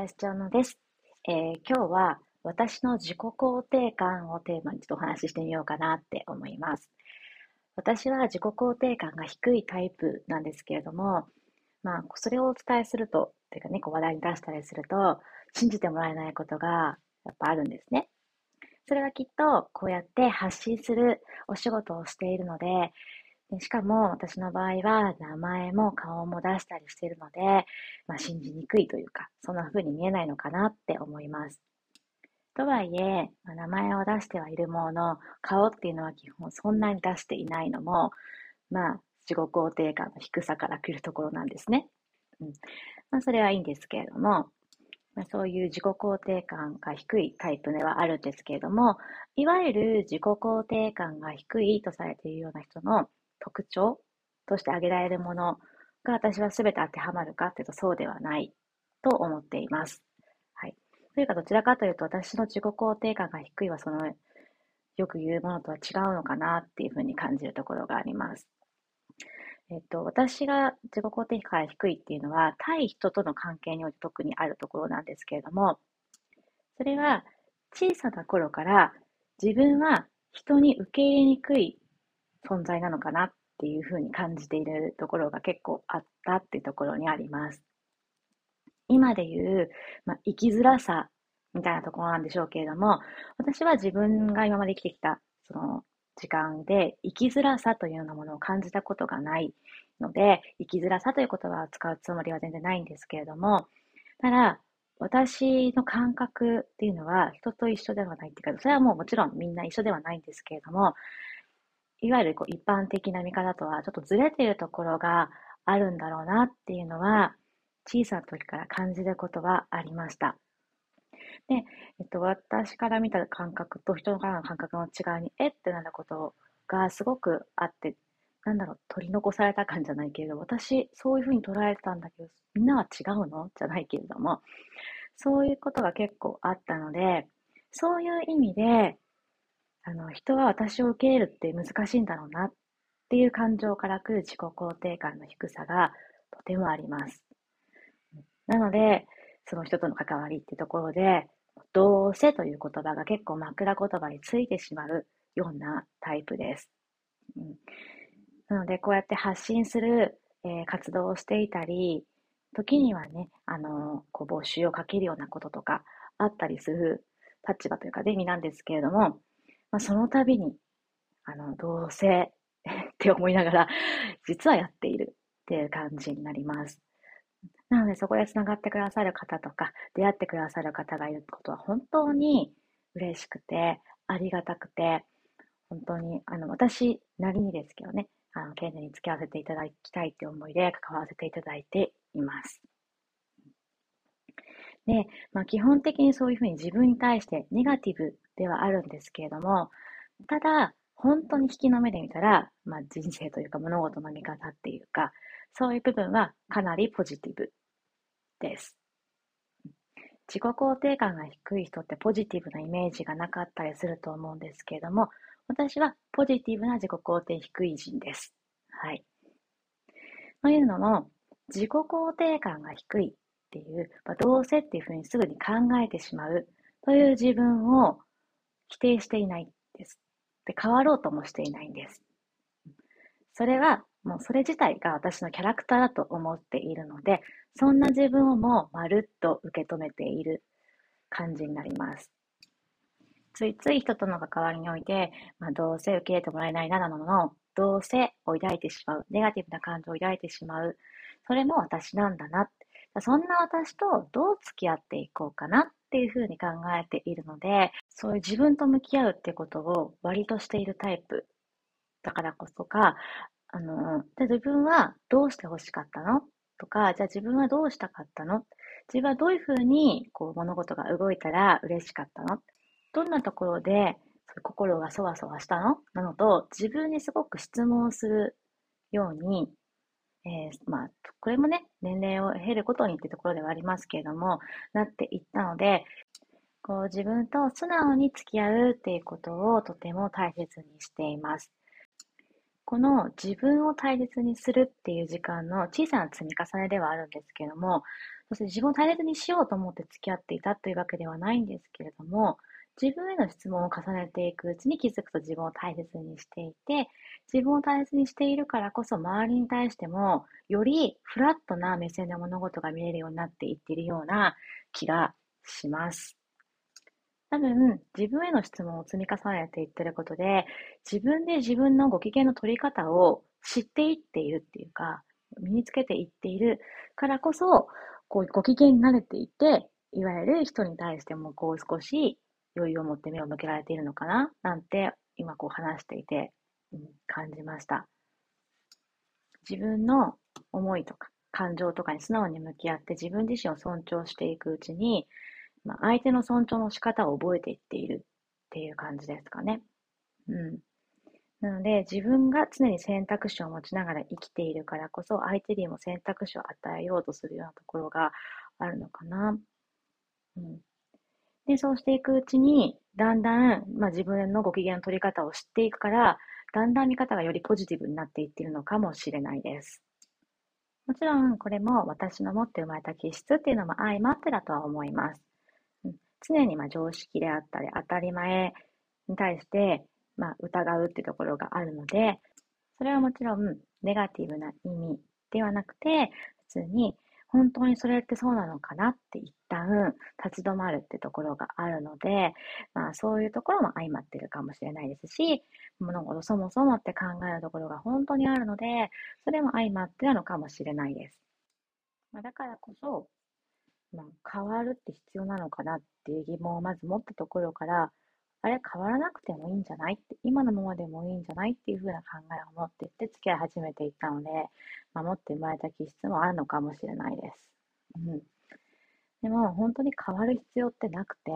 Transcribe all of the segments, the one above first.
林千穂です。今日は私の自己肯定感をテーマにちょっとお話ししてみようかなって思います。私は自己肯定感が低いタイプなんですけれども、それをお伝えすると、というかね、話題に出したりすると、信じてもらえないことがやっぱあるんですね。それはきっとこうやって発信するお仕事をしているので、しかも私の場合は名前も顔も出したりしているので、信じにくいというか、そんな風に見えないのかなって思います。とはいえ、名前を出してはいるものの、顔っていうのは基本そんなに出していないのも、自己肯定感の低さから来るところなんですね。それはいいんですけれども、そういう自己肯定感が低いタイプではあるんですけれども、いわゆる自己肯定感が低いとされているような人の特徴として挙げられるものが私は全て当てはまるかというとそうではないと思っています。というかどちらかというと私の自己肯定感が低いはそのよく言うものとは違うのかなっていうふうに感じるところがあります。私が自己肯定感が低いっていうのは対人との関係において特にあるところなんですけれども、それは小さな頃から自分は人に受け入れにくい存在なのかなっていうふうに感じているところが結構あったっていうところにあります。今でいう、生きづらさみたいなところなんでしょうけれども、私は自分が今まで生きてきたその時間で生きづらさというようなものを感じたことがないので、生きづらさという言葉を使うつもりは全然ないんですけれども、ただ私の感覚っていうのは人と一緒ではないっていうか、それはもちろんみんな一緒ではないんですけれども、いわゆる一般的な見方とはちょっとずれているところがあるんだろうなっていうのは小さな時から感じることはありました。で、私から見た感覚と人からの感覚の違いにってなることがすごくあって、取り残された感じゃないけれど、私そういうふうに捉えてたんだけど、みんなは違うのじゃないけれども、そういうことが結構あったので、そういう意味で人は私を受け入れるって難しいんだろうなっていう感情から来る自己肯定感の低さがとてもあります。なので、その人との関わりっていうところで、どうせという言葉が結構枕言葉についてしまうようなタイプです。なので、こうやって発信する、活動をしていたり、時にはね、募集をかけるようなこととかあったりする立場というか身なんですけれども、その度に、どうせって思いながら、実はやっているっていう感じになります。なので、そこでつながってくださる方とか、出会ってくださる方がいることは本当に嬉しくて、ありがたくて、本当に、私なりにですけどね、丁寧に付き合わせていただきたいという思いで関わらせていただいています。で、基本的にそういうふうに自分に対してネガティブではあるんですけれども、ただ本当に引きの目で見たら、人生というか物事の見方っていうか、そういう部分はかなりポジティブです。自己肯定感が低い人ってポジティブなイメージがなかったりすると思うんですけれども、私はポジティブな自己肯定低い人です。というのも、自己肯定感が低いっていう、どうせっていうふうにすぐに考えてしまうという自分を否定していないです。で、変わろうともしていないんです。それはもうそれ自体が私のキャラクターだと思っているので、そんな自分をもうまるっと受け止めている感じになります。ついつい人との関わりにおいて、どうせ受け入れてもらえないななどのどうせを抱いてしまう、ネガティブな感情を抱いてしまう、それも私なんだな。そんな私とどう付き合っていこうかなっていうふうに考えているので、そういう自分と向き合うってことを割としているタイプだからこそか、自分はどうして欲しかったのとか、じゃあ自分はどうしたかったの、自分はどういうふうに物事が動いたら嬉しかったの、どんなところで心がそわそわしたのなのと、自分にすごく質問するように、これもね、年齢を経ることにってところではありますけれども、なっていったので、自分と素直に付き合うっていうことをとても大切にしています。この自分を大切にするっていう時間の小さな積み重ねではあるんですけども、そして自分を大切にしようと思って付き合っていたというわけではないんですけれども、自分への質問を重ねていくうちに気づくと自分を大切にしていて、自分を大切にしているからこそ周りに対してもよりフラットな目線で物事が見えるようになっていっているような気がします。多分自分への質問を積み重ねていっていることで、自分で自分のご機嫌の取り方を知っていっているっていうか、身につけていっているからこそ、こうご機嫌に慣れていて、いわゆる人に対してもこう少し余裕を持って目を向けられているのかななんて今こう話していて感じました。自分の思いとか感情とかに素直に向き合って自分自身を尊重していくうちに、相手の尊重の仕方を覚えていっているっていう感じですかね。なので自分が常に選択肢を持ちながら生きているからこそ相手にも選択肢を与えようとするようなところがあるのかな。で、そうしていくうちにだんだん、自分のご機嫌の取り方を知っていくからだんだん見方がよりポジティブになっていっているのかもしれないです。もちろんこれも私の持って生まれた気質っていうのも相まってだとは思います。常に常識であったり当たり前に対して疑うっていうところがあるので、それはもちろんネガティブな意味ではなくて、普通に本当にそれってそうなのかなって一旦立ち止まるってところがあるので、そういうところも相まってるかもしれないですし、物事そもそもって考えるところが本当にあるので、それも相まってなのかもしれないです。だからこそ、変わるって必要なのかなっていう疑問をまず持ったところから、あれ変わらなくてもいいんじゃないって、今のままでもいいんじゃないっていう風な考えを持っていって付き合い始めていったので、持って生まれた気質もあるのかもしれないです。でも本当に変わる必要ってなくて、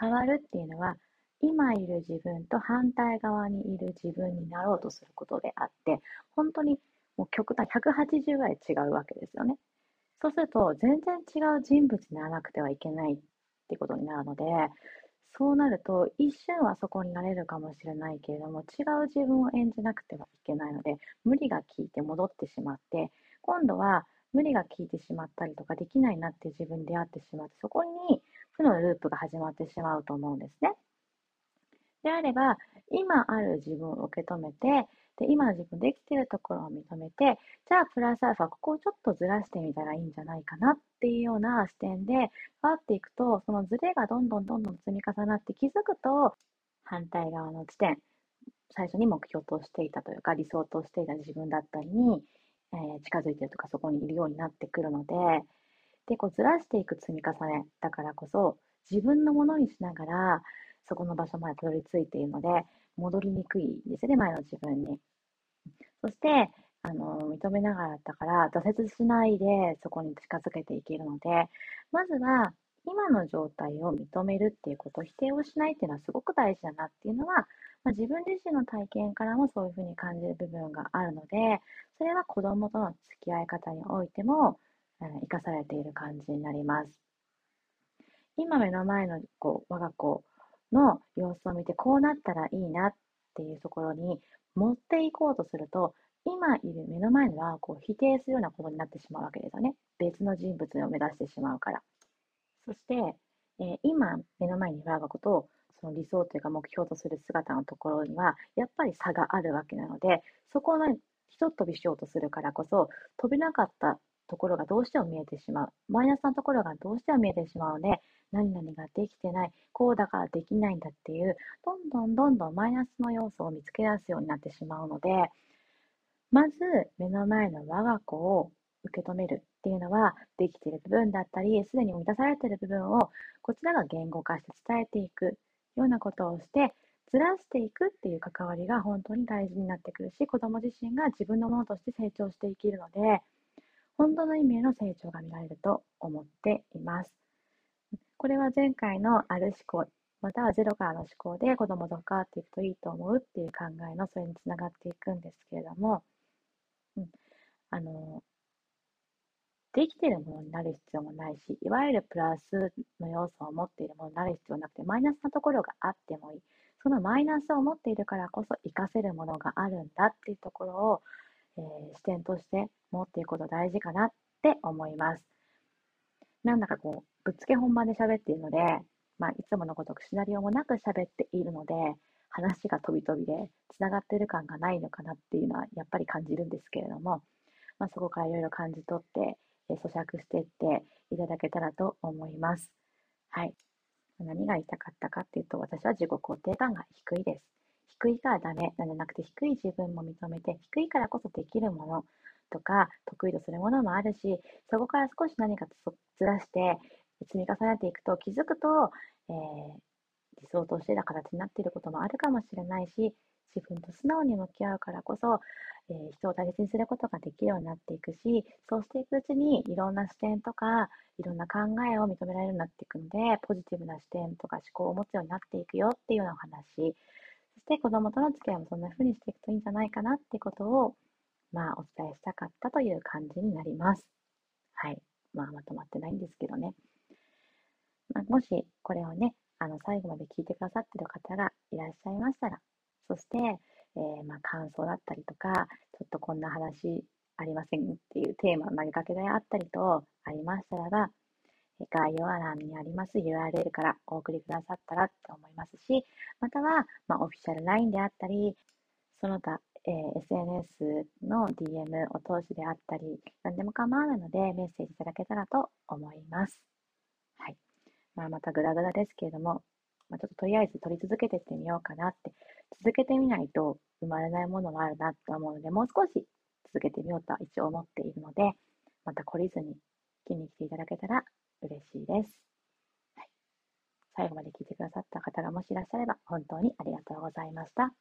変わるっていうのは今いる自分と反対側にいる自分になろうとすることであって、本当にもう極端180ぐらい違うわけですよね。そうすると全然違う人物にならなくてはいけないってことになるので、そうなると一瞬はそこになれるかもしれないけれども、違う自分を演じなくてはいけないので、無理が効いて戻ってしまって、今度は無理が効いてしまったりとかできないなって自分に出会ってしまって、そこに負のループが始まってしまうと思うんですね。であれば今ある自分を受け止めて、で今自分できているところを認めて、じゃあプラスアルファここをちょっとずらしてみたらいいんじゃないかなっていうような視点で回っていくと、そのずれがどんどん積み重なって気づくと、反対側の地点、最初に目標としていたというか理想としていた自分だったりに、近づいているとかそこにいるようになってくるので、こうずらしていく積み重ねだからこそ自分のものにしながらそこの場所までたどり着いているので、戻りにくいですね、前の自分に。そして認めながらだったから挫折しないでそこに近づけていけるので、まずは今の状態を認めるっていうこと、否定をしないっていうのはすごく大事だなっていうのは、自分自身の体験からもそういうふうに感じる部分があるので、それは子供との付き合い方においても生かされている感じになります。今目の前の我が子の様子を見て、こうなったらいいなっていうところに持っていこうとすると、今いる目の前のは否定するようなことになってしまうわけですよね。別の人物を目指してしまうから。そして、今目の前にいる我が子とその理想というか目標とする姿のところにはやっぱり差があるわけなので、そこをひとっ飛びしようとするからこそ、飛べなかったところがどうしても見えてしまう、マイナスなところがどうしても見えてしまうので、何々ができてない、こうだからできないんだっていう、どんどんマイナスの要素を見つけ出すようになってしまうので、まず目の前の我が子を受け止めるっていうのは、できている部分だったりすでに満たされている部分をこちらが言語化して伝えていくようなことをして、ずらしていくっていう関わりが本当に大事になってくるし、子ども自身が自分のものとして成長していけるので、本当の意味での成長が見られると思っています。これは前回のある思考、またはゼロからの思考で子どもと関わっていくといいと思うっていう考えのそれにつながっていくんですけれども、できているものになる必要もないし、いわゆるプラスの要素を持っているものになる必要なくて、マイナスなところがあってもいい。そのマイナスを持っているからこそ活かせるものがあるんだっていうところを視点として持っていくこと大事かなっって思います。なんだかこうぶっつけ本番で喋っているので、いつものごとくシナリオもなく喋っているので、話が飛び飛びでつながっている感がないのかなっていうのはやっぱり感じるんですけれども、そこからいろいろ感じ取って咀嚼していっていただけたらと思います。はい。何が言いたかったかっていうと、私は自己肯定感が低いです。低いからダメなんじゃなくて、低い自分も認めて、低いからこそできるものとか得意とするものもあるし、そこから少し何かずらして積み重ねていくと、気づくと、理想としていた形になっていることもあるかもしれないし、自分と素直に向き合うからこそ、人を大切にすることができるようになっていくし、そうしていくうちにいろんな視点とかいろんな考えを認められるようになっていくので、ポジティブな視点とか思考を持つようになっていくよっていうようなお話。そして子どもとの付き合いもそんな風にしていくといいんじゃないかなってことを、お伝えしたかったという感じになります。はい。まとまってないんですけどね。もしこれをね、最後まで聞いてくださっている方がいらっしゃいましたら、そして、感想だったりとか、ちょっとこんな話ありませんっていうテーマの投げかけであったりとありましたらば、概要欄にあります URL からお送りくださったらと思いますし、または、オフィシャル LINE であったり、その他、SNS の DM お通しであったり、何でも構わないのでメッセージいただけたらと思います。はい。またグダグダですけれども、ちょっととりあえず取り続けていってみようかなって、続けてみないと生まれないものもあるなと思うので、もう少し続けてみようとは一応思っているので、また懲りずに聞きに来ていただけたら嬉しいです。はい、最後まで聞いてくださった方がもしいらっしゃれば本当にありがとうございました。